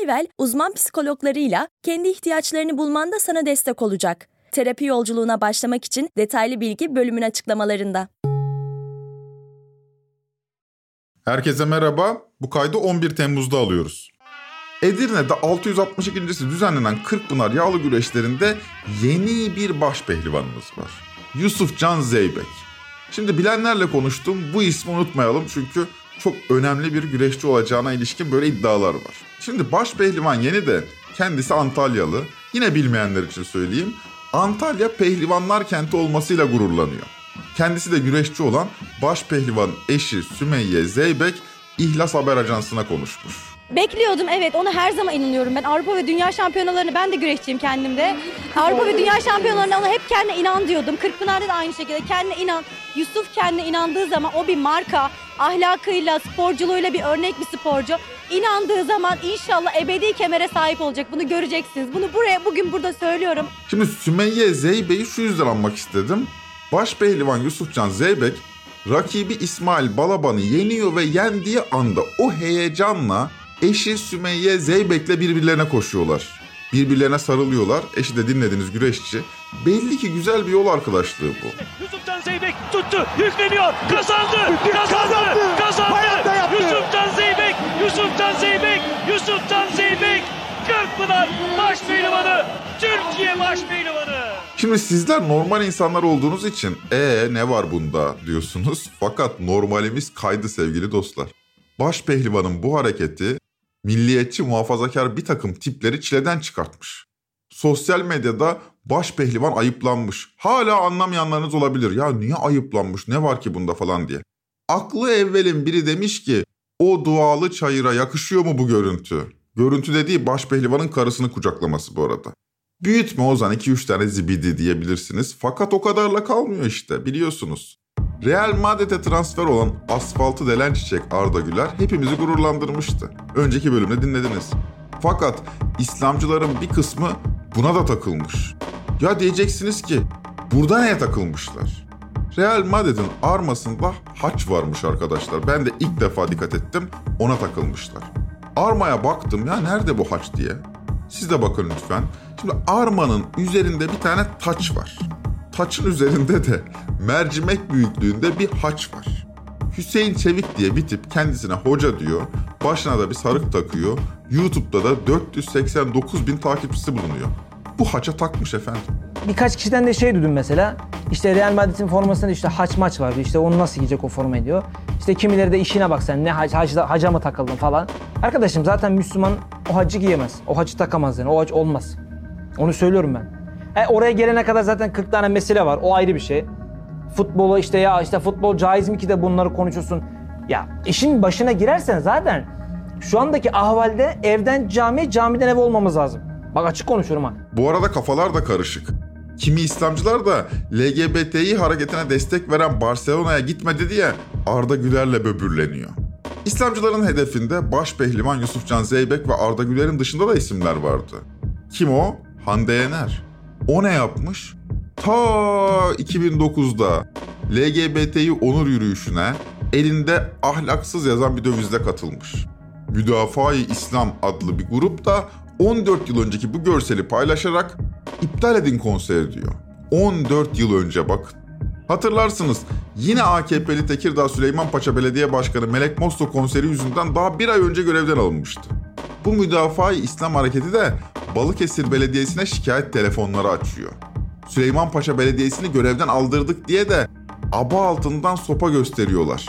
Hiwell, uzman psikologlarıyla kendi ihtiyaçlarını bulmanda sana destek olacak. Terapi yolculuğuna başlamak için detaylı bilgi bölümün açıklamalarında. Herkese merhaba, bu kaydı 11 Temmuz'da alıyoruz. Edirne'de 662.si düzenlenen Kırkpınar yağlı güreşlerinde yeni bir başpehlivanımız var. Yusuf Can Zeybek. Şimdi bilenlerle konuştum, bu ismi unutmayalım çünkü çok önemli bir güreşçi olacağına ilişkin böyle iddialar var. Şimdi başpehlivan yeni de kendisi Antalyalı. Yine bilmeyenler için söyleyeyim. Antalya pehlivanlar kenti olmasıyla gururlanıyor. Kendisi de güreşçi olan başpehlivan eşi Sümeyye Zeybek İhlas Haber Ajansı'na konuşmuş. Bekliyordum, evet, ona her zaman inanıyorum. Ben Avrupa ve Dünya Şampiyonalarını, ben de güreşçiyim kendimde. Avrupa ve Dünya Şampiyonalarına ona hep kendine inan diyordum. Kırkpınar'da da aynı şekilde kendine inan. Yusuf kendine inandığı zaman o bir marka, ahlakıyla, sporculuğuyla bir örnek bir sporcu. İnandığı zaman inşallah ebedi kemere sahip olacak. Bunu göreceksiniz. Bunu bugün burada söylüyorum. Şimdi Sümeyye Zeybek'i şu yüzden anmak istedim. Başpehlivan Yusuf Can Zeybek rakibi İsmail Balaban'ı yeniyor ve yendiği anda o heyecanla eşi Sümeyye Zeybek'le birbirlerine koşuyorlar. Birbirlerine sarılıyorlar. Eşi de dinlediğiniz güreşçi. Belli ki güzel bir yol arkadaşlığı bu. Yusuf Can Zeybek tuttu, yükleniyor, kazandı. Yusuf Can Zeybek, Yusuf Can Zeybek. Kırkpınar başpehlivanı, Türkiye başpehlivanı. Şimdi sizler normal insanlar olduğunuz için ne var bunda diyorsunuz. Fakat normalimiz kaydı sevgili dostlar. Başpehlivanın bu hareketi milliyetçi muhafazakar bir takım tipleri çileden çıkartmış. Sosyal medyada başpehlivan ayıplanmış. Hala anlamayanlarınız olabilir. Ya niye ayıplanmış, ne var ki bunda falan diye. Aklı evvelin biri demiş ki o dualı çayıra yakışıyor mu bu görüntü? Görüntü dediği başpehlivanın karısını kucaklaması bu arada. Büyütme Ozan, 2-3 tane zibidi diyebilirsiniz. Fakat o kadarla kalmıyor işte, biliyorsunuz. Real Madrid'e transfer olan asfaltı delen çiçek Arda Güler hepimizi gururlandırmıştı. Önceki bölümde dinlediniz. Fakat İslamcıların bir kısmı buna da takılmış. Ya diyeceksiniz ki burada neye takılmışlar? Real Madrid'in armasında haç varmış arkadaşlar. Ben de ilk defa dikkat ettim, ona takılmışlar. Armaya baktım, ya nerede bu haç diye. Siz de bakın lütfen. Şimdi armanın üzerinde bir tane taç var. Taçın üzerinde de mercimek büyüklüğünde bir haç var. Hüseyin Çevik diye bir tip kendisine hoca diyor. Başına da bir sarık takıyor. YouTube'da da 489.000 takipçisi bulunuyor. Bu haça takmış efendim. Birkaç kişiden de duydum mesela. İşte Real Madrid'in formasında işte haç maç var. İşte onu nasıl giyecek o forma diyor. İşte kimileri de işine bak sen, ne haca mı takıldın falan. Arkadaşım zaten Müslüman o hacı giyemez. O hacı takamaz yani. O hac olmaz. Onu söylüyorum ben. Oraya gelene kadar zaten 40 tane mesele var. O ayrı bir şey. Futbolu işte ya işte futbol caiz mi ki de bunları konuşuyorsun. Ya işin başına girersen zaten şu andaki ahvalde evden cami, camiden eve olmamız lazım. Bak açık konuşuyorum ha. Bu arada kafalar da karışık. Kimi İslamcılar da LGBTİ hareketine destek veren Barcelona'ya gitmedi diye Arda Güler'le böbürleniyor. İslamcıların hedefinde başpehlivan Yusuf Can Zeybek ve Arda Güler'in dışında da isimler vardı. Kim o? Hande Yener. O ne yapmış? Ta 2009'da LGBTİ onur yürüyüşüne elinde ahlaksız yazan bir dövizle katılmış. Müdafaa-i İslam adlı bir grup da 14 yıl önceki bu görseli paylaşarak iptal edin konseri diyor. 14 yıl önce bakın. Hatırlarsınız yine AKP'li Tekirdağ Süleymanpaşa Belediye Başkanı Melek Mosto konseri yüzünden daha bir ay önce görevden alınmıştı. Bu Müdafaa-i İslam hareketi de Balıkesir Belediyesi'ne şikayet telefonları açıyor. Süleymanpaşa Belediyesi'ni görevden aldırdık diye de aba altından sopa gösteriyorlar.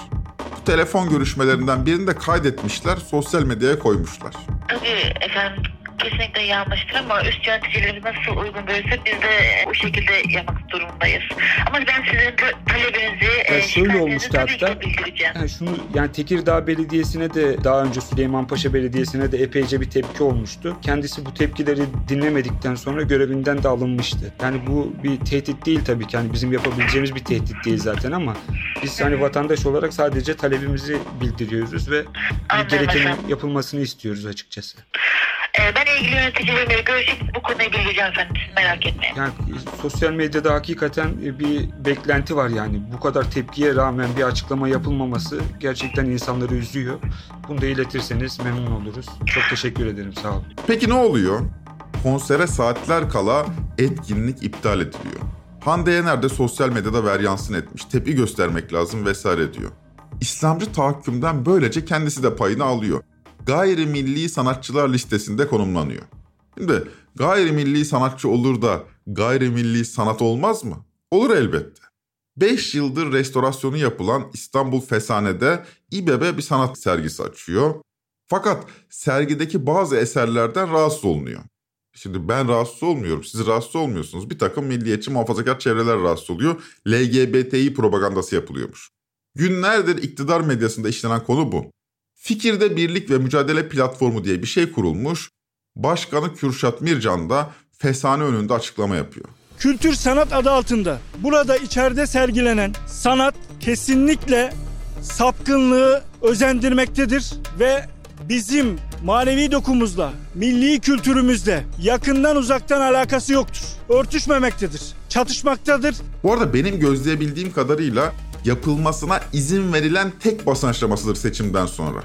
Bu telefon görüşmelerinden birini de kaydetmişler, sosyal medyaya koymuşlar. Tabii efendim, kesinlikle yanlıştır ama üst yöneticilerimiz nasıl uygun görürse biz de o şekilde yapmak durumdayız. Ama ben sizin talebinizi şöyle olmuştu hatta. Yani şunu, yani Tekirdağ Belediyesi'ne de daha önce Süleymanpaşa Belediyesi'ne de epeyce bir tepki olmuştu. Kendisi bu tepkileri dinlemedikten sonra görevinden de alınmıştı. Yani bu bir tehdit değil tabii ki. Yani bizim yapabileceğimiz bir tehdit değil zaten ama biz hani vatandaş olarak sadece talebimizi bildiriyoruz ve gerekenin yapılmasını istiyoruz açıkçası. Ben ilgili yöneticilerimle görüşüp bu konuya geleceğim efendim, merak etmeyin. Yani sosyal medyada hakikaten bir beklenti var yani. Bu kadar tepkiye rağmen bir açıklama yapılmaması gerçekten insanları üzüyor. Bunu da iletirseniz memnun oluruz. Çok teşekkür ederim, sağ olun. Peki ne oluyor? Konsere saatler kala etkinlik iptal ediliyor. Hande Yener de sosyal medyada veryansın etmiş. Tepki göstermek lazım vesaire diyor. İslamcı tahakkümden böylece kendisi de payını alıyor. Gayrimilli sanatçılar listesinde konumlanıyor. Şimdi gayrimilli sanatçı olur da gayrimilli sanat olmaz mı? Olur elbette. 5 yıldır restorasyonu yapılan İstanbul Feshane'de İBB bir sanat sergisi açıyor. Fakat sergideki bazı eserlerden rahatsız olunuyor. Şimdi ben rahatsız olmuyorum, siz rahatsız olmuyorsunuz. Bir takım milliyetçi muhafazakar çevreler rahatsız oluyor. LGBTİ propagandası yapılıyormuş. Günlerdir iktidar medyasında işlenen konu bu. Fikirde Birlik ve Mücadele Platformu diye bir şey kurulmuş. Başkanı Kürşat Mircan da feshane önünde açıklama yapıyor. Kültür sanat adı altında burada içeride sergilenen sanat kesinlikle sapkınlığı özendirmektedir ve bizim manevi dokumuzla, milli kültürümüzle yakından uzaktan alakası yoktur. Örtüşmemektedir, çatışmaktadır. Bu arada benim gözleyebildiğim kadarıyla yapılmasına izin verilen tek basın açıklamasıdır seçimden sonra.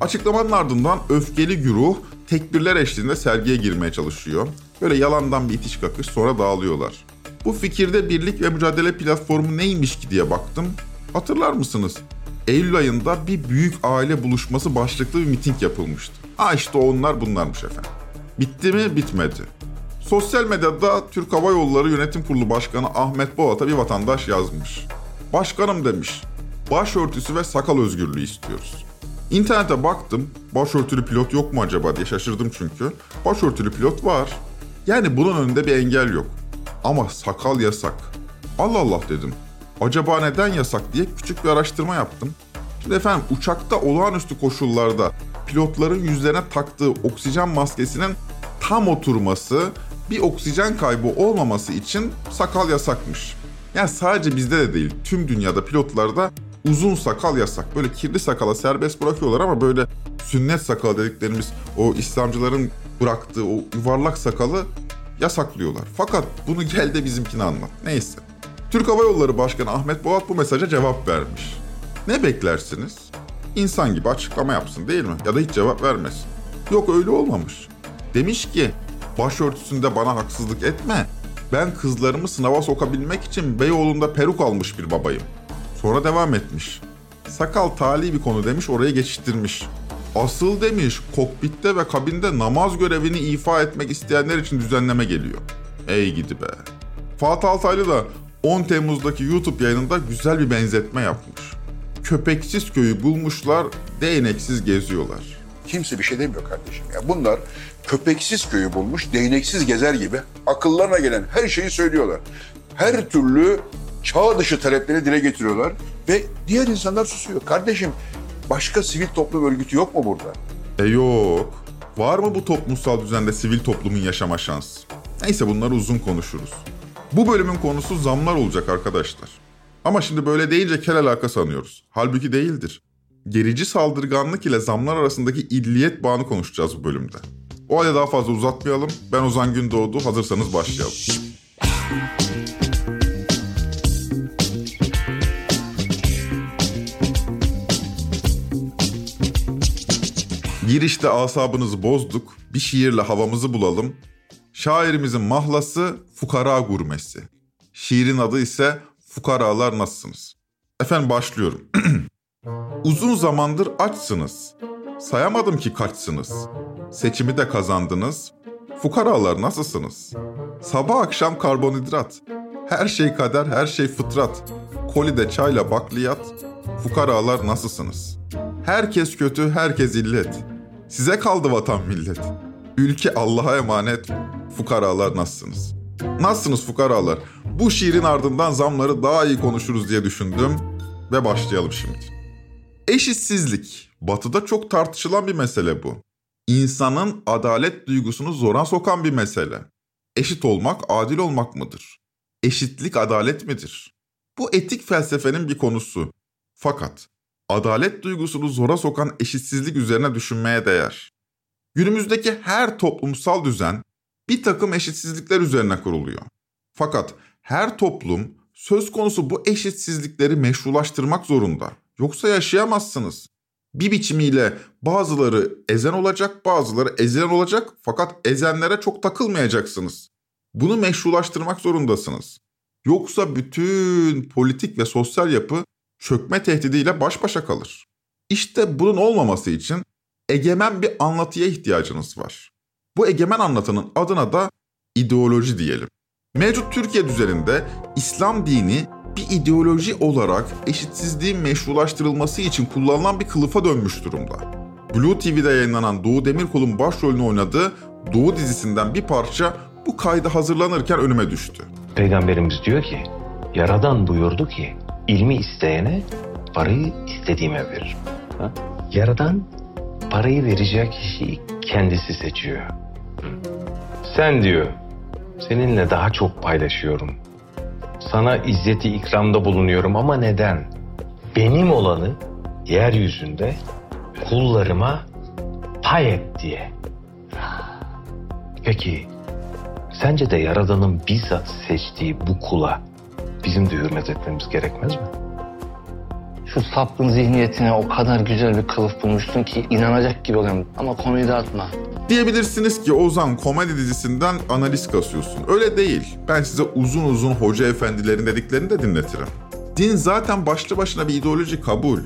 Açıklamanın ardından öfkeli güruh tekbirler eşliğinde sergiye girmeye çalışıyor. Böyle yalandan bir itiş kakış, sonra dağılıyorlar. Bu Fikirde Birlik ve Mücadele Platformu neymiş ki diye baktım. Hatırlar mısınız? Eylül ayında bir büyük aile buluşması başlıklı bir miting yapılmıştı. Ha işte onlar bunlarmış efendim. Bitti mi? Bitmedi. Sosyal medyada Türk Hava Yolları Yönetim Kurulu Başkanı Ahmet Boğat'a bir vatandaş yazmış. Başkanım demiş, başörtüsü ve sakal özgürlüğü istiyoruz. İnternete baktım, başörtülü pilot yok mu acaba diye şaşırdım çünkü. Başörtülü pilot var. Yani bunun önünde bir engel yok. Ama sakal yasak. Allah Allah dedim. Acaba neden yasak diye küçük bir araştırma yaptım. Şimdi efendim uçakta olağanüstü koşullarda pilotların yüzlerine taktığı oksijen maskesinin tam oturması, bir oksijen kaybı olmaması için sakal yasakmış. Yani sadece bizde de değil, tüm dünyada pilotlarda uzun sakal yasak. Böyle kirli sakala serbest bırakıyorlar ama böyle sünnet sakala dediklerimiz o İslamcıların bıraktığı o yuvarlak sakalı yasaklıyorlar. Fakat bunu gel de bizimkine anlat. Neyse. Türk Hava Yolları Başkanı Ahmet Boğat bu mesaja cevap vermiş. Ne beklersiniz? İnsan gibi açıklama yapsın değil mi? Ya da hiç cevap vermesin. Yok öyle olmamış. Demiş ki başörtüsünde bana haksızlık etme. Ben kızlarımı sınava sokabilmek için Beyoğlu'nda peruk almış bir babayım. Sonra devam etmiş. Sakal tali bir konu demiş, oraya geçiştirmiş. Asıl demiş, kokpitte ve kabinde namaz görevini ifa etmek isteyenler için düzenleme geliyor. Ey gidi be. Fatih Altaylı da 10 Temmuz'daki YouTube yayınında güzel bir benzetme yapmış. Köpeksiz köyü bulmuşlar, değneksiz geziyorlar. Kimse bir şey demiyor kardeşim ya. Bunlar köpeksiz köyü bulmuş, değneksiz gezer gibi akıllarına gelen her şeyi söylüyorlar. Her türlü çağ dışı talepleri dile getiriyorlar ve diğer insanlar susuyor. Kardeşim başka sivil toplum örgütü yok mu burada? Yok. Var mı bu toplumsal düzende sivil toplumun yaşama şansı? Neyse bunları uzun konuşuruz. Bu bölümün konusu zamlar olacak arkadaşlar. Ama şimdi böyle deyince kel alaka sanıyoruz. Halbuki değildir. Gerici saldırganlık ile zamlar arasındaki illiyet bağını konuşacağız bu bölümde. O halde daha fazla uzatmayalım. Ben Ozan Gündoğdu. Hazırsanız başlayalım. Girişte asabınızı bozduk. Bir şiirle havamızı bulalım. Şairimizin mahlası fukara gurmesi. Şiirin adı ise Fukaralar Nasılsınız? Efendim başlıyorum. Uzun zamandır açsınız. Sayamadım ki kaçsınız. Seçimi de kazandınız. Fukaralar nasılsınız? Sabah akşam karbonhidrat. Her şey kader, her şey fıtrat. Kolide çayla bakliyat. Fukaralar nasılsınız? Herkes kötü, herkes illet. Size kaldı vatan millet. Ülke Allah'a emanet. Fukaralar nasılsınız? Nasılsınız fukaralar? Bu şiirin ardından zamları daha iyi konuşuruz diye düşündüm ve başlayalım şimdi. Eşitsizlik. Batı'da çok tartışılan bir mesele bu. İnsanın adalet duygusunu zora sokan bir mesele. Eşit olmak, adil olmak mıdır? Eşitlik adalet midir? Bu etik felsefenin bir konusu. Fakat adalet duygusunu zora sokan eşitsizlik üzerine düşünmeye değer. Günümüzdeki her toplumsal düzen bir takım eşitsizlikler üzerine kuruluyor. Fakat her toplum söz konusu bu eşitsizlikleri meşrulaştırmak zorunda. Yoksa yaşayamazsınız. Bir biçimiyle bazıları ezen olacak, bazıları ezilen olacak fakat ezenlere çok takılmayacaksınız. Bunu meşrulaştırmak zorundasınız. Yoksa bütün politik ve sosyal yapı çökme tehdidiyle baş başa kalır. İşte bunun olmaması için egemen bir anlatıya ihtiyacınız var. Bu egemen anlatının adına da ideoloji diyelim. Mevcut Türkiye düzeninde İslam dini bir ideoloji olarak eşitsizliğin meşrulaştırılması için kullanılan bir kılıfa dönmüş durumda. Blue TV'de yayınlanan Doğu Demirkol'un başrolünü oynadığı Doğu dizisinden bir parça bu kayda hazırlanırken önüme düştü. Peygamberimiz diyor ki, Yaradan buyurdu ki, ilmi isteyene parayı istediğime verir. Ha? Yaradan parayı verecek kişiyi kendisi seçiyor. Sen diyor, seninle daha çok paylaşıyorum. Sana izzeti ikramda bulunuyorum ama neden? Benim olanı yeryüzünde kullarıma pay et diye. Peki, sence de Yaradan'ın bizzat seçtiği bu kula bizim de hürmet etmemiz gerekmez mi? Şu sapkın zihniyetine o kadar güzel bir kılıf bulmuştun ki inanacak gibi oluyorum ama konuyu dağıtma. Diyebilirsiniz ki Ozan komedi dizisinden analiz kasıyorsun. Öyle değil. Ben size uzun uzun hoca efendilerin dediklerini de dinletirim. Din zaten başlı başına bir ideoloji kabul.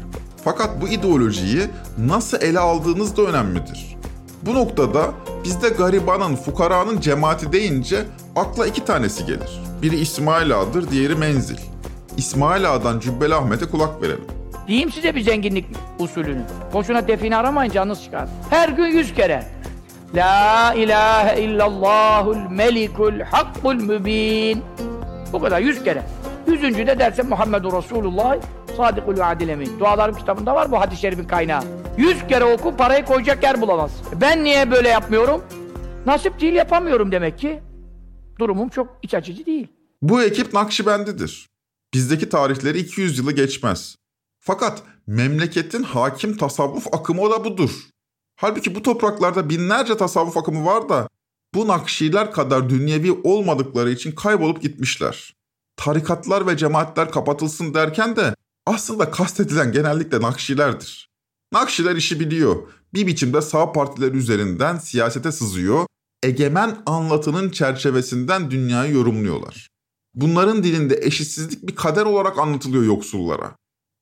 Fakat bu ideolojiyi nasıl ele aldığınız da önemlidir. Bu noktada bizde garibanın, fukaranın cemaati deyince akla iki tanesi gelir. Biri İsmail Ağa'dır, diğeri Menzil. İsmail Ağa'dan Cübbeli Ahmet'e kulak verelim. Diyeyim size bir zenginlik usulünü. Boşuna define aramayın, canınız çıkar. Her gün 100 kere. La ilahe illallahul melikul hakkul mübin. Bu kadar 100 kere. 100. de derse Muhammedun Resulullah sadikul ve adil emin. Dualarım kitabında var bu hadis-i şerifin kaynağı. 100 kere oku, parayı koyacak yer bulamaz. Ben niye böyle yapmıyorum? Nasip değil, yapamıyorum demek ki. Durumum çok iç açıcı değil. Bu ekip Nakşibendidir. Bizdeki tarihleri 200 yılı geçmez. Fakat memleketin hakim tasavvuf akımı o da budur. Halbuki bu topraklarda binlerce tasavvuf akımı var da bu Nakşiler kadar dünyevi olmadıkları için kaybolup gitmişler. Tarikatlar ve cemaatler kapatılsın derken de aslında kastedilen genellikle Nakşilerdir. Nakşiler işi biliyor. Bir biçimde sağ partiler üzerinden siyasete sızıyor, egemen anlatının çerçevesinden dünyayı yorumluyorlar. Bunların dilinde eşitsizlik bir kader olarak anlatılıyor yoksullara.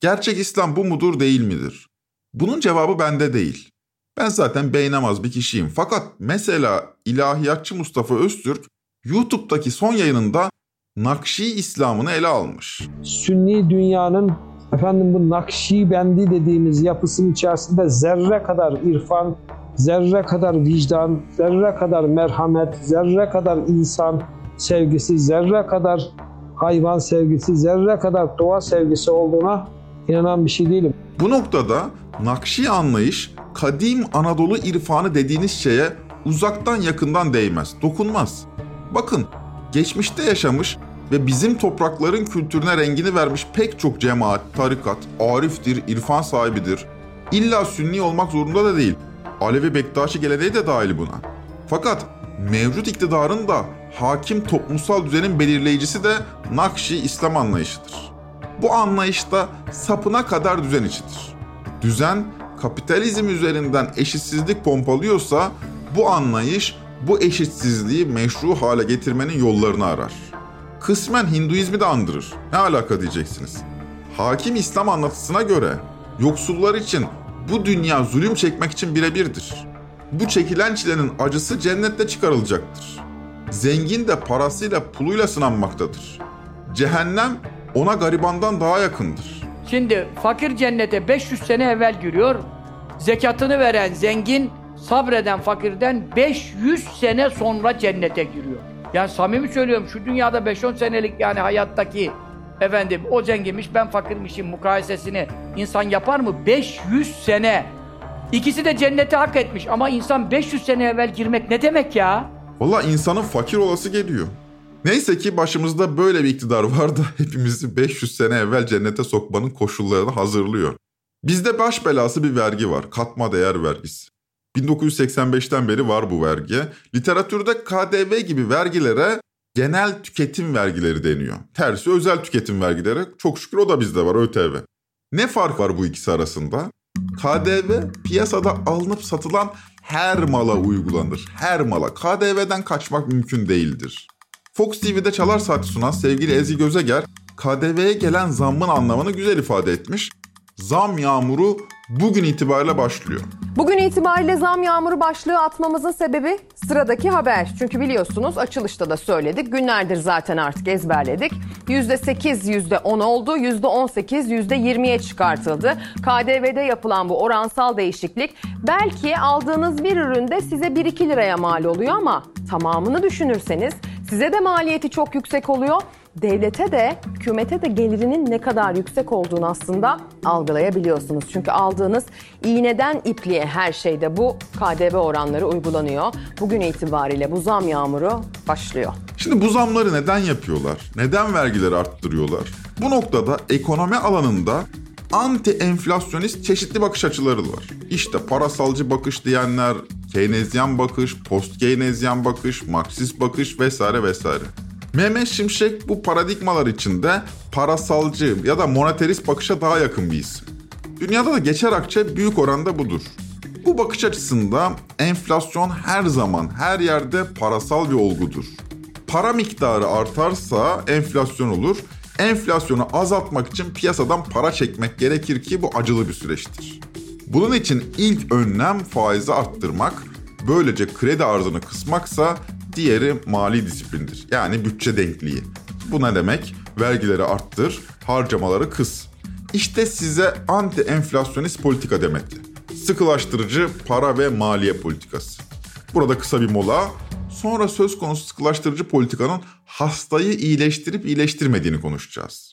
Gerçek İslam bu mudur, değil midir? Bunun cevabı bende değil. Ben zaten beynamaz bir kişiyim. Fakat mesela ilahiyatçı Mustafa Öztürk YouTube'daki son yayınında Nakşi İslam'ını ele almış. Sünni dünyanın bu Nakşibendi dediğimiz yapısının içerisinde zerre kadar irfan, zerre kadar vicdan, zerre kadar merhamet, zerre kadar insan sevgisi, zerre kadar hayvan sevgisi, zerre kadar doğa sevgisi olduğuna inanan bir şey değilim. Bu noktada Nakşi anlayış, kadim Anadolu irfanı dediğiniz şeye uzaktan yakından değmez, dokunmaz. Bakın, geçmişte yaşamış ve bizim toprakların kültürüne rengini vermiş pek çok cemaat, tarikat, ariftir, irfan sahibidir. İlla sünni olmak zorunda da değil. Alevi Bektaşi geleneği de dahil buna. Fakat mevcut iktidarın da hakim toplumsal düzenin belirleyicisi de Nakşi İslam anlayışıdır. Bu anlayışta sapına kadar düzen içidir. Düzen, kapitalizm üzerinden eşitsizlik pompalıyorsa bu anlayış bu eşitsizliği meşru hale getirmenin yollarını arar. Kısmen Hinduizmi de andırır. Ne alaka diyeceksiniz. Hakim İslam anlatısına göre yoksullar için bu dünya zulüm çekmek için birebirdir. Bu çekilen çilenin acısı cennette çıkarılacaktır. Zengin de parasıyla puluyla sınanmaktadır. Cehennem ona garibandan daha yakındır. Şimdi fakir cennete 500 sene evvel giriyor. Zekatını veren zengin, sabreden fakirden 500 sene sonra cennete giriyor. Yani samimi söylüyorum, şu dünyada 5-10 senelik yani hayattaki efendim o zenginmiş, ben fakirmişim mukayesesini insan yapar mı? 500 sene. İkisi de cenneti hak etmiş ama insan 500 sene evvel girmek ne demek ya? Vallahi insanın fakir olası geliyor. Neyse ki başımızda böyle bir iktidar var da hepimizi 500 sene evvel cennete sokmanın koşullarını hazırlıyor. Bizde baş belası bir vergi var, katma değer vergisi. 1985'ten beri var bu vergi. Literatürde KDV gibi vergilere genel tüketim vergileri deniyor. Tersi özel tüketim vergileri. Çok şükür o da bizde var, ÖTV. Ne fark var bu ikisi arasında? KDV piyasada alınıp satılan her mala uygulanır. Her mala. KDV'den kaçmak mümkün değildir. Fox TV'de Çalar Saat sunan sevgili Ezgi Gözeger, KDV'ye gelen zammın anlamını güzel ifade etmiş. Zam yağmuru bugün itibariyle başlıyor. Bugün itibariyle zam yağmuru başlığı atmamızın sebebi sıradaki haber. Çünkü biliyorsunuz açılışta da söyledik. Günlerdir zaten artık ezberledik. %8, %10 oldu. %18, %20'ye çıkartıldı. KDV'de yapılan bu oransal değişiklik belki aldığınız bir üründe size 1-2 liraya mal oluyor ama tamamını düşünürseniz size de maliyeti çok yüksek oluyor. Devlete de, hükümete de gelirinin ne kadar yüksek olduğunu aslında algılayabiliyorsunuz. Çünkü aldığınız iğneden ipliğe her şeyde bu KDV oranları uygulanıyor. Bugün itibariyle bu zam yağmuru başlıyor. Şimdi bu zamları neden yapıyorlar? Neden vergileri arttırıyorlar? Bu noktada ekonomi alanında anti-enflasyonist çeşitli bakış açıları var. İşte parasalcı bakış diyenler, Keynesyen bakış, post-Keynesyen bakış, Marksist bakış vesaire vesaire. Mehmet Şimşek bu paradigmalar içinde parasalcı ya da monetarist bakışa daha yakın bir isim. Dünyada da geçer akçe büyük oranda budur. Bu bakış açısında enflasyon her zaman her yerde parasal bir olgudur. Para miktarı artarsa enflasyon olur. Enflasyonu azaltmak için piyasadan para çekmek gerekir ki bu acılı bir süreçtir. Bunun için ilk önlem faizi arttırmak, böylece kredi arzını kısmaksa diğeri mali disiplindir. Yani bütçe denkliği. Bu ne demek? Vergileri arttır, harcamaları kıs. İşte size anti-enflasyonist politika demekti. Sıkılaştırıcı para ve maliye politikası. Burada kısa bir mola, sonra söz konusu sıkılaştırıcı politikanın hastayı iyileştirip iyileştirmediğini konuşacağız.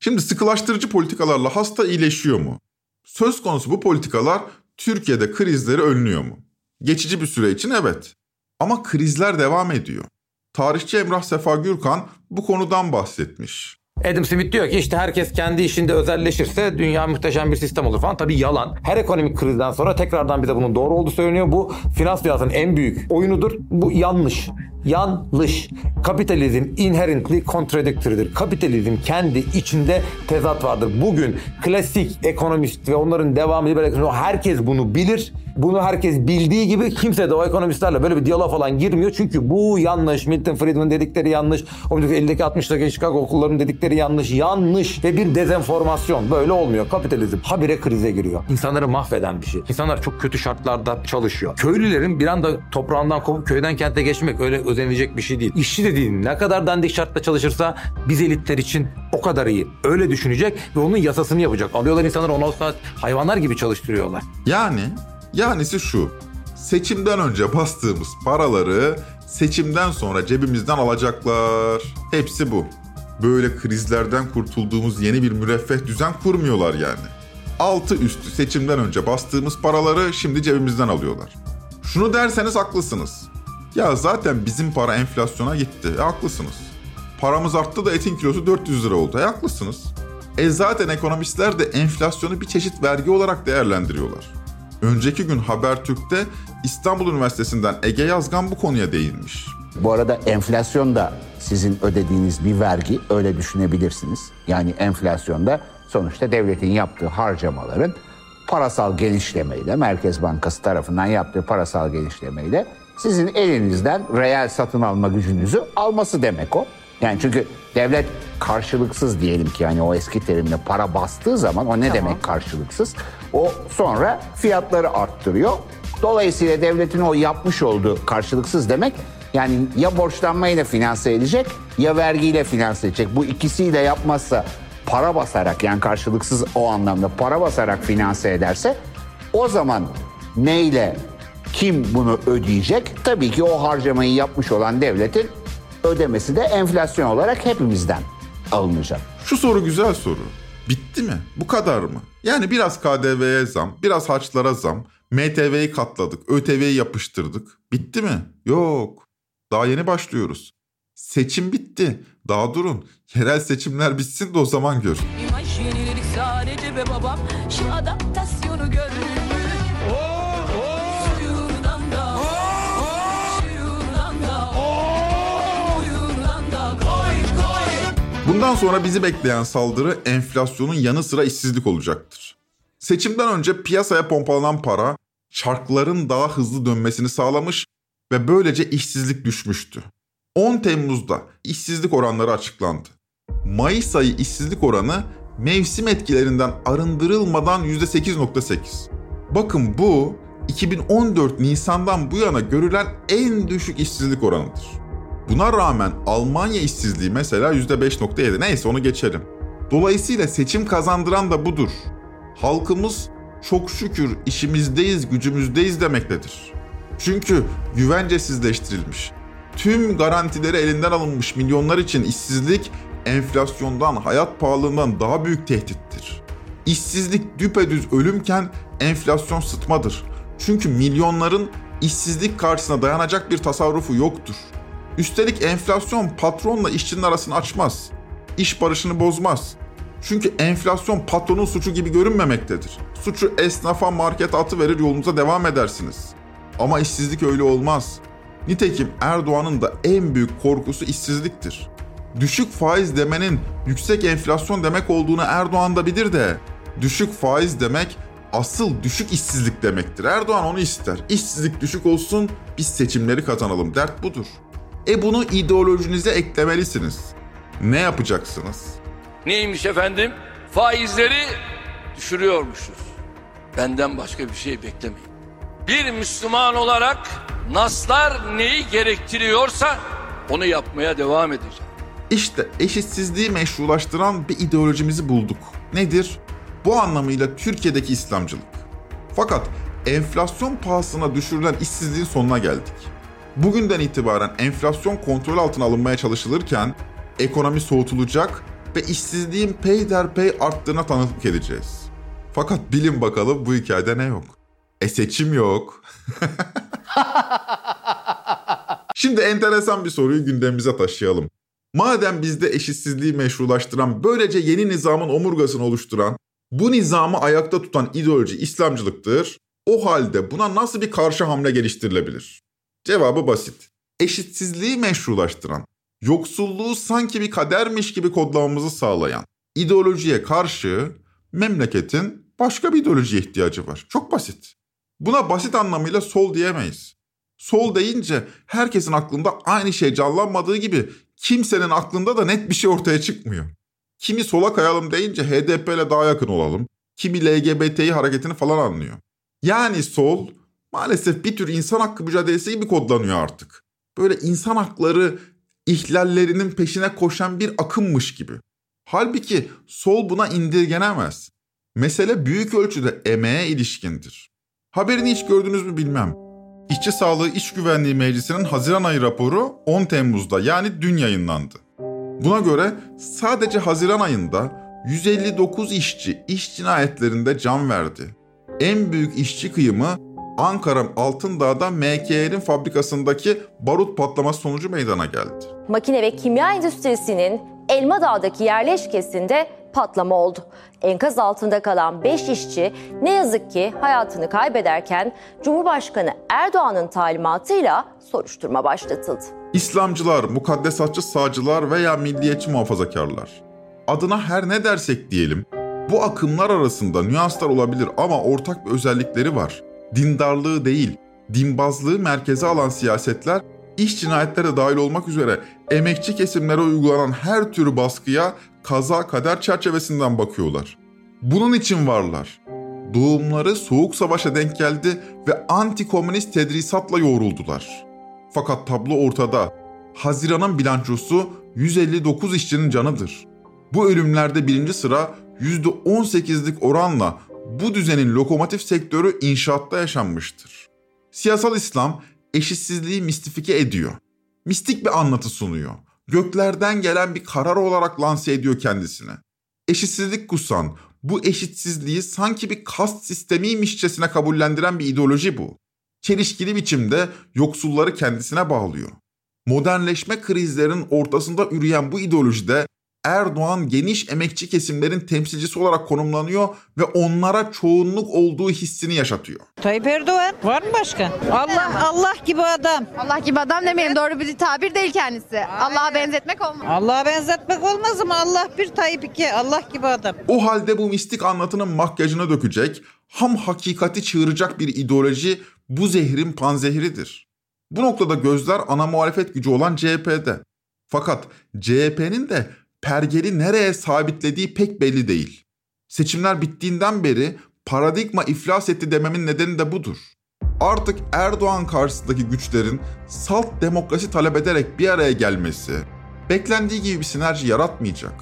Şimdi sıkılaştırıcı politikalarla hasta iyileşiyor mu? Söz konusu bu politikalar Türkiye'de krizleri önlüyor mu? Geçici bir süre için evet. Ama krizler devam ediyor. Tarihçi Emrah Sefa Gürkan bu konudan bahsetmiş. Adam Smith diyor ki işte herkes kendi işinde özelleşirse dünya muhteşem bir sistem olur falan. Tabii yalan. Her ekonomik krizden sonra tekrardan bize bunun doğru olduğu söyleniyor. Bu finans dünyasının en büyük oyunudur. Bu yanlış. Yanlış. Kapitalizm inherently contradictory'dir. Kapitalizm kendi içinde tezat vardır. Bugün klasik ekonomist ve onların devamı böyle herkes bunu bilir. Bunu herkes bildiği gibi kimse de o ekonomistlerle böyle bir diyalog falan girmiyor. Çünkü bu yanlış. Milton Friedman dedikleri yanlış. 1950'deki 60'daki Chicago okullarının dedikleri yanlış. Yanlış ve bir dezenformasyon. Böyle olmuyor. Kapitalizm habire krize giriyor. İnsanları mahveden bir şey. İnsanlar çok kötü şartlarda çalışıyor. Köylülerin bir anda toprağından kopup köyden kente geçmek öyle özenilecek bir şey değil. İşçi dediğin ne kadar dandik şartta çalışırsa biz elitler için o kadar iyi. Öyle düşünecek ve onun yasasını yapacak. Alıyorlar insanları 16 saat hayvanlar gibi çalıştırıyorlar. Yanisi şu, seçimden önce bastığımız paraları seçimden sonra cebimizden alacaklar. Hepsi bu. Böyle krizlerden kurtulduğumuz yeni bir müreffeh düzen kurmuyorlar yani. Altı üstü seçimden önce bastığımız paraları şimdi cebimizden alıyorlar. Şunu derseniz haklısınız. Ya zaten bizim para enflasyona gitti. Haklısınız. Paramız arttı da etin kilosu 400 lira oldu. Haklısınız. Zaten ekonomistler de enflasyonu bir çeşit vergi olarak değerlendiriyorlar. Önceki gün Habertürk'te İstanbul Üniversitesi'nden Ege Yazgan bu konuya değinmiş. Bu arada enflasyon da sizin ödediğiniz bir vergi, öyle düşünebilirsiniz. Yani enflasyon da sonuçta devletin yaptığı harcamaların parasal genişlemeyle, Merkez Bankası tarafından yaptığı parasal genişlemeyle sizin elinizden reel satın alma gücünüzü alması demek o. Yani çünkü devlet karşılıksız diyelim ki, yani o eski terimle para bastığı zaman o ne demek karşılıksız? O sonra fiyatları arttırıyor. Dolayısıyla devletin o yapmış olduğu karşılıksız demek, yani ya borçlanmayla finanse edecek ya vergiyle finanse edecek. Bu ikisiyle yapmazsa, para basarak, yani karşılıksız o anlamda para basarak finanse ederse, o zaman neyle kim bunu ödeyecek? Tabii ki o harcamayı yapmış olan devletin ödemesi de enflasyon olarak hepimizden alınacak. Şu soru güzel soru. Bitti mi? Bu kadar mı? Yani biraz KDV'ye zam, biraz harçlara zam, MTV'yi katladık, ÖTV'yi yapıştırdık. Bitti mi? Yok. Daha yeni başlıyoruz. Seçim bitti. Daha durun. Yerel seçimler bitsin de o zaman gör. İmaj yenilik sadece be babam. Şu adaptasyonu görün. Bundan sonra bizi bekleyen saldırı enflasyonun yanı sıra işsizlik olacaktır. Seçimden önce piyasaya pompalanan para çarkların daha hızlı dönmesini sağlamış ve böylece işsizlik düşmüştü. 10 Temmuz'da işsizlik oranları açıklandı. Mayıs ayı işsizlik oranı mevsim etkilerinden arındırılmadan %8.8. Bakın bu 2014 Nisan'dan bu yana görülen en düşük işsizlik oranıdır. Buna rağmen Almanya işsizliği mesela %5.7. Neyse onu geçelim. Dolayısıyla seçim kazandıran da budur. Halkımız çok şükür işimizdeyiz, gücümüzdeyiz demektedir. Çünkü güvencesizleştirilmiş, tüm garantileri elinden alınmış milyonlar için işsizlik enflasyondan, hayat pahalılığından daha büyük tehdittir. İşsizlik düpedüz ölümken enflasyon sıtmadır. Çünkü milyonların işsizlik karşısına dayanacak bir tasarrufu yoktur. Üstelik enflasyon patronla işçinin arasını açmaz, iş barışını bozmaz. Çünkü enflasyon patronun suçu gibi görünmemektedir. Suçu esnafa, markete atıverir, yolunuza devam edersiniz. Ama işsizlik öyle olmaz. Nitekim Erdoğan'ın da en büyük korkusu işsizliktir. Düşük faiz demenin yüksek enflasyon demek olduğunu Erdoğan da bilir de, düşük faiz demek asıl düşük işsizlik demektir. Erdoğan onu ister. İşsizlik düşük olsun, biz seçimleri kazanalım. Dert budur. Bunu ideolojinize eklemelisiniz. Ne yapacaksınız? Neymiş efendim? Faizleri düşürüyormuşuz. Benden başka bir şey beklemeyin. Bir Müslüman olarak naslar neyi gerektiriyorsa onu yapmaya devam edeceğim. İşte eşitsizliği meşrulaştıran bir ideolojimizi bulduk. Nedir? Bu anlamıyla Türkiye'deki İslamcılık. Fakat enflasyon pahasına düşürülen işsizliğin sonuna geldik. Bugünden itibaren enflasyon kontrol altına alınmaya çalışılırken ekonomi soğutulacak ve işsizliğin peyderpey arttığına tanıklık edeceğiz. Fakat bilin bakalım bu hikayede ne yok? Seçim yok. Şimdi enteresan bir soruyu gündemimize taşıyalım. Madem bizde eşitsizliği meşrulaştıran, böylece yeni nizamın omurgasını oluşturan, bu nizamı ayakta tutan ideoloji İslamcılıktır, o halde buna nasıl bir karşı hamle geliştirilebilir? Cevabı basit. Eşitsizliği meşrulaştıran, yoksulluğu sanki bir kadermiş gibi kodlamamızı sağlayan ideolojiye karşı memleketin başka bir ideolojiye ihtiyacı var. Çok basit. Buna basit anlamıyla sol diyemeyiz. Sol deyince herkesin aklında aynı şey canlanmadığı gibi kimsenin aklında da net bir şey ortaya çıkmıyor. Kimi sola kayalım deyince HDP ile daha yakın olalım, kimi LGBTİ hareketini falan anlıyor. Yani sol maalesef bir tür insan hakkı mücadelesi gibi kodlanıyor artık. Böyle insan hakları ihlallerinin peşine koşan bir akımmış gibi. Halbuki sol buna indirgenemez. Mesele büyük ölçüde emeğe ilişkindir. Haberini hiç gördünüz mü bilmem. İşçi Sağlığı İş Güvenliği Meclisi'nin Haziran ayı raporu 10 Temmuz'da yani dün yayınlandı. Buna göre sadece Haziran ayında 159 işçi iş cinayetlerinde can verdi. En büyük işçi kıyımı Ankara Altındağ'da MKR'in fabrikasındaki barut patlaması sonucu meydana geldi. Makine ve kimya endüstrisinin Elmadağ'daki yerleşkesinde patlama oldu. Enkaz altında kalan 5 işçi ne yazık ki hayatını kaybederken Cumhurbaşkanı Erdoğan'ın talimatıyla soruşturma başlatıldı. İslamcılar, mukaddesatçı sağcılar veya milliyetçi muhafazakarlar, adına her ne dersek diyelim, bu akımlar arasında nüanslar olabilir ama ortak bir özellikleri var. Dindarlığı değil, dinbazlığı merkeze alan siyasetler, iş cinayetleri dahil olmak üzere emekçi kesimlere uygulanan her türlü baskıya kaza kader çerçevesinden bakıyorlar. Bunun için varlar. Doğumları Soğuk Savaş'a denk geldi ve antikomünist tedrisatla yoğruldular. Fakat tablo ortada. Haziran'ın bilançosu 159 işçinin canıdır. Bu ölümlerde birinci sıra %18'lik oranla bu düzenin lokomotif sektörü inşaatta yaşanmıştır. Siyasal İslam eşitsizliği mistifike ediyor. Mistik bir anlatı sunuyor. Göklerden gelen bir karar olarak lanse ediyor kendisini. Eşitsizlik kusan, bu eşitsizliği sanki bir kast sistemiymişçesine kabullendiren bir ideoloji bu. Çelişkili biçimde yoksulları kendisine bağlıyor. Modernleşme krizlerinin ortasında üreyen bu ideolojide Erdoğan geniş emekçi kesimlerin temsilcisi olarak konumlanıyor ve onlara çoğunluk olduğu hissini yaşatıyor. Tayyip Erdoğan var mı başka? Allah gibi adam. Allah gibi adam demeyelim, doğru bir tabir değil kendisi. Allah'a benzetmek olmaz. Allah'a benzetmek olmaz ama Allah bir, Tayyip iki, Allah gibi adam. O halde bu mistik anlatının makyajına dökecek, ham hakikati çığıracak bir ideoloji bu zehrin panzehiridir. Bu noktada gözler ana muhalefet gücü olan CHP'de. Fakat CHP'nin de pergeli nereye sabitlediği pek belli değil. Seçimler bittiğinden beri paradigma iflas etti dememin nedeni de budur. Artık Erdoğan karşısındaki güçlerin salt demokrasi talep ederek bir araya gelmesi beklendiği gibi bir sinerji yaratmayacak.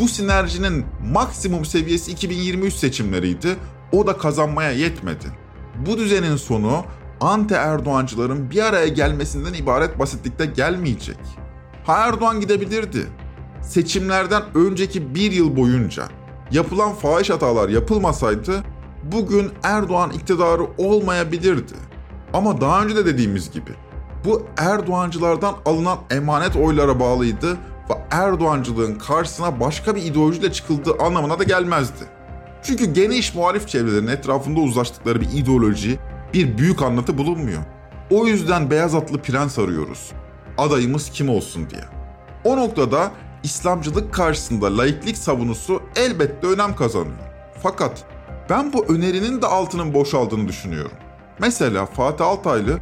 Bu sinerjinin maksimum seviyesi 2023 seçimleriydi. O da kazanmaya yetmedi. Bu düzenin sonu anti-Erdoğancıların bir araya gelmesinden ibaret basitlikte gelmeyecek. Ha, Erdoğan gidebilirdi. Seçimlerden önceki bir yıl boyunca yapılan fahiş hatalar yapılmasaydı bugün Erdoğan iktidarı olmayabilirdi. Ama daha önce de dediğimiz gibi bu Erdoğancılardan alınan emanet oylara bağlıydı ve Erdoğancılığın karşısına başka bir ideolojiyle çıkıldığı anlamına da gelmezdi. Çünkü geniş muhalif çevrelerin etrafında uzlaştıkları bir ideoloji, bir büyük anlatı bulunmuyor. O yüzden beyaz atlı prens arıyoruz. Adayımız kim olsun diye. O noktada İslamcılık karşısında laiklik savunusu elbette önem kazanıyor. Fakat ben bu önerinin de altının boşaldığını düşünüyorum. Mesela Fatih Altaylı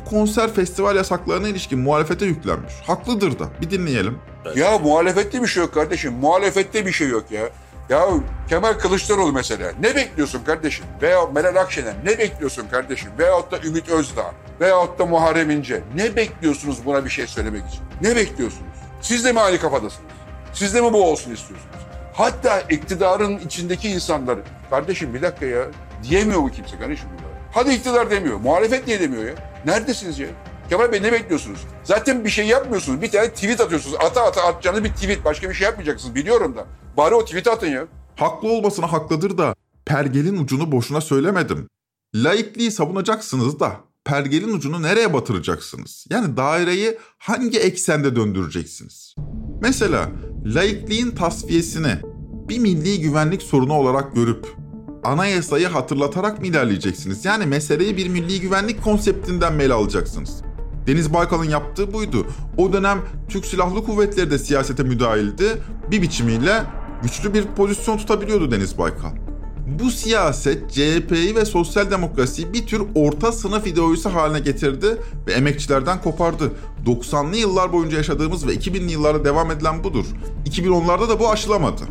bu konser festival yasaklarına ilişkin muhalefete yüklenmiş. Haklıdır da, bir dinleyelim. Ya muhalefette bir şey yok kardeşim. Muhalefette bir şey yok ya. Ya Kemal Kılıçdaroğlu mesela ne bekliyorsun kardeşim? Veya Melal Akşener ne bekliyorsun kardeşim? Veyahut da Ümit Özdağ veyahut da Muharrem İnce. Ne bekliyorsunuz buna bir şey söylemek için? Ne bekliyorsunuz? Siz de mi aynı kafadasınız? Siz de mi bu olsun istiyorsunuz? Hatta iktidarın içindeki insanları, kardeşim bir dakika ya, diyemiyor bu kimse kardeşim. Hadi iktidar demiyor, muhalefet niye demiyor ya? Neredesiniz ya? Kemal Bey ne bekliyorsunuz? Zaten bir şey yapmıyorsunuz, bir tane tweet atıyorsunuz. Atacağınız bir tweet, başka bir şey yapmayacaksınız biliyorum da. Bari o tweet'i atın ya. Haklı olmasına haklıdır da, pergelin ucunu boşuna söylemedim. Laikliği savunacaksınız da pergelin ucunu nereye batıracaksınız? Yani daireyi hangi eksende döndüreceksiniz? Mesela laikliğin tasfiyesini bir milli güvenlik sorunu olarak görüp anayasayı hatırlatarak mı ilerleyeceksiniz? Yani meseleyi bir milli güvenlik konseptinden mi ele alacaksınız? Deniz Baykal'ın yaptığı buydu. O dönem Türk Silahlı Kuvvetleri de siyasete müdahildi. Bir biçimiyle güçlü bir pozisyon tutabiliyordu Deniz Baykal. Bu siyaset CHP'yi ve sosyal demokrasiyi bir tür orta sınıf ideolojisi haline getirdi ve emekçilerden kopardı. 90'lı yıllar boyunca yaşadığımız ve 2000'li yıllarda devam edilen budur. 2010'larda da bu aşılamadı.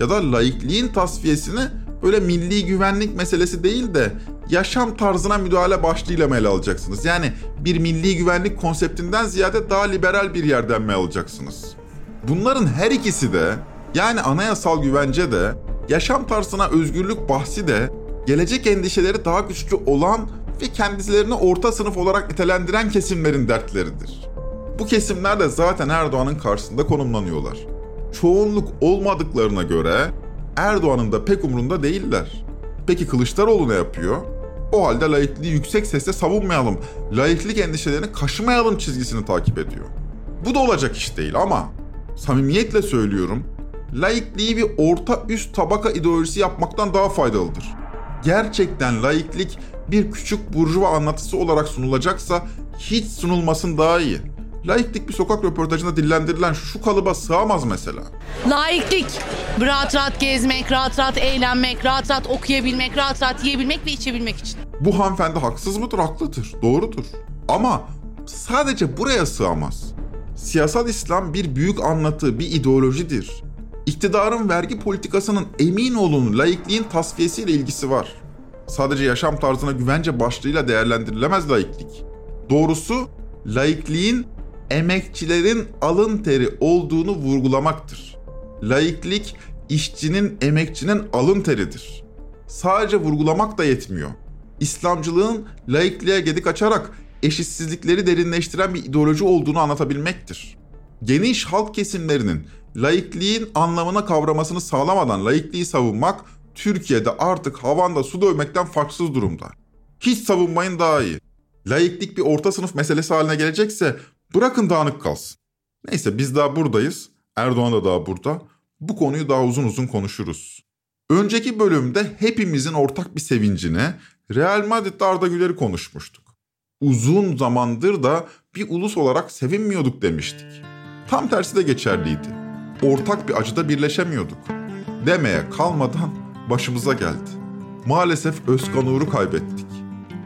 Ya da laikliğin tasfiyesini böyle milli güvenlik meselesi değil de yaşam tarzına müdahale başlığıyla mı ele alacaksınız? Yani bir milli güvenlik konseptinden ziyade daha liberal bir yerden mi alacaksınız? Bunların her ikisi de, yani anayasal güvence de, yaşam tarzına özgürlük bahsi de, gelecek endişeleri daha güçlü olan ve kendilerini orta sınıf olarak nitelendiren kesimlerin dertleridir. Bu kesimler de zaten Erdoğan'ın karşısında konumlanıyorlar. Çoğunluk olmadıklarına göre Erdoğan'ın da pek umrunda değiller. Peki Kılıçdaroğlu ne yapıyor? O halde laikliği yüksek sesle savunmayalım, laiklik endişelerini kaşımayalım çizgisini takip ediyor. Bu da olacak iş değil ama samimiyetle söylüyorum, laikliği bir orta üst tabaka ideolojisi yapmaktan daha faydalıdır. Gerçekten laiklik bir küçük burjuva anlatısı olarak sunulacaksa hiç sunulmasın daha iyi. Laiklik bir sokak röportajında dillendirilen şu kalıba sığamaz mesela. Laiklik, rahat rahat gezmek, rahat rahat eğlenmek, rahat rahat okuyabilmek, rahat rahat yiyebilmek ve içebilmek için. Bu hanımefendi haksız mıdır? Haklıdır, doğrudur. Ama sadece buraya sığamaz. Siyasal İslam bir büyük anlatı, bir ideolojidir. İktidarın vergi politikasının emin olun laikliğin tasfiyesiyle ilgisi var. Sadece yaşam tarzına güvence başlığıyla değerlendirilemez laiklik. Doğrusu laikliğin emekçilerin alın teri olduğunu vurgulamaktır. Laiklik işçinin, emekçinin alın teridir. Sadece vurgulamak da yetmiyor. İslamcılığın laikliğe gedik açarak eşitsizlikleri derinleştiren bir ideoloji olduğunu anlatabilmektir. Geniş halk kesimlerinin laikliğin anlamına kavramasını sağlamadan laikliği savunmak Türkiye'de artık havanda su dövmekten farksız durumda. Hiç savunmayın daha iyi. Laiklik bir orta sınıf meselesi haline gelecekse bırakın dağınık kalsın. Neyse biz daha buradayız. Erdoğan da daha burada. Bu konuyu daha uzun uzun konuşuruz. Önceki bölümde hepimizin ortak bir sevincine Real Madrid'de Arda Güler'i konuşmuştuk. Uzun zamandır da bir ulus olarak sevinmiyorduk demiştik. Tam tersi de geçerliydi. Ortak bir acıda birleşemiyorduk. Demeye kalmadan başımıza geldi. Maalesef Özkan Uğur'u kaybettik.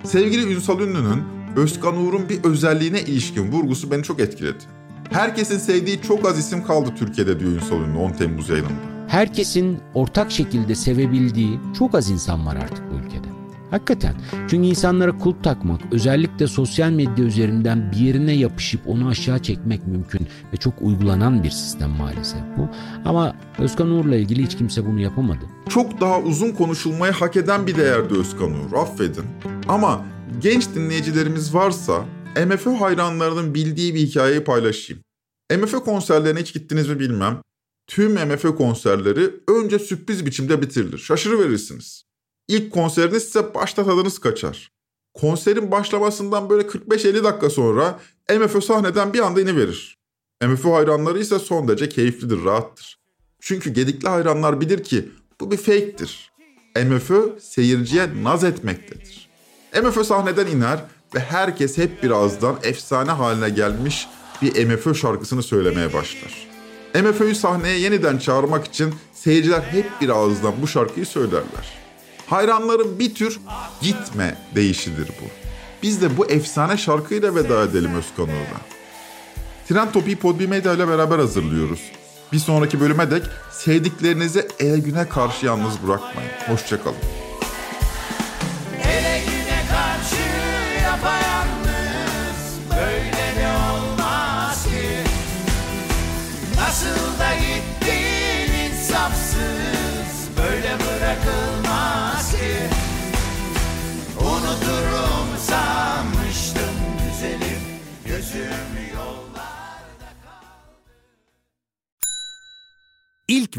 Sevgili Ünsal Ünlü'nün Özkan Uğur'un bir özelliğine ilişkin vurgusu beni çok etkiledi. Herkesin sevdiği çok az isim kaldı Türkiye'de diyor Ünsal Ünlü 10 Temmuz yayınında. Herkesin ortak şekilde sevebildiği çok az insan var artık bu ülkede. Hakikaten. Çünkü insanlara kulp takmak, özellikle sosyal medya üzerinden bir yerine yapışıp onu aşağı çekmek mümkün ve çok uygulanan bir sistem maalesef bu. Ama Özkan Uğur'la ilgili hiç kimse bunu yapamadı. Çok daha uzun konuşulmayı hak eden bir değerdi Özkan Uğur, affedin. Ama genç dinleyicilerimiz varsa MFÖ hayranlarının bildiği bir hikayeyi paylaşayım. MFÖ konserlerine hiç gittiniz mi bilmem. Tüm MFÖ konserleri önce sürpriz biçimde bitirilir. Şaşırıverirsiniz. İlk konseriniz size başta tadınız kaçar. Konserin başlamasından böyle 45-50 dakika sonra MFÖ sahneden bir anda iniverir. MFÖ hayranları ise son derece keyiflidir, rahattır. Çünkü gedikli hayranlar bilir ki bu bir fake'tir. MFÖ seyirciye naz etmektedir. MFÖ sahneden iner ve herkes hep birazdan efsane haline gelmiş bir MFÖ şarkısını söylemeye başlar. MFÖ'yü sahneye yeniden çağırmak için seyirciler hep birazdan bu şarkıyı söylerler. Hayranların bir tür gitme deyişidir bu. Biz de bu efsane şarkıyla veda edelim Özkan Uğur'a. Trend Topi'yi Podbi Medya ile beraber hazırlıyoruz. Bir sonraki bölüme dek sevdiklerinizi ele güne karşı yalnız bırakmayın. Hoşçakalın. Ele güne karşı yapayalnız, böyle de olmaz ki. Nasıl da gittin insafsız, böyle bırakılmaz. Unuturum sanmıştım güzelim, gözüm yollarda kaldı. İlk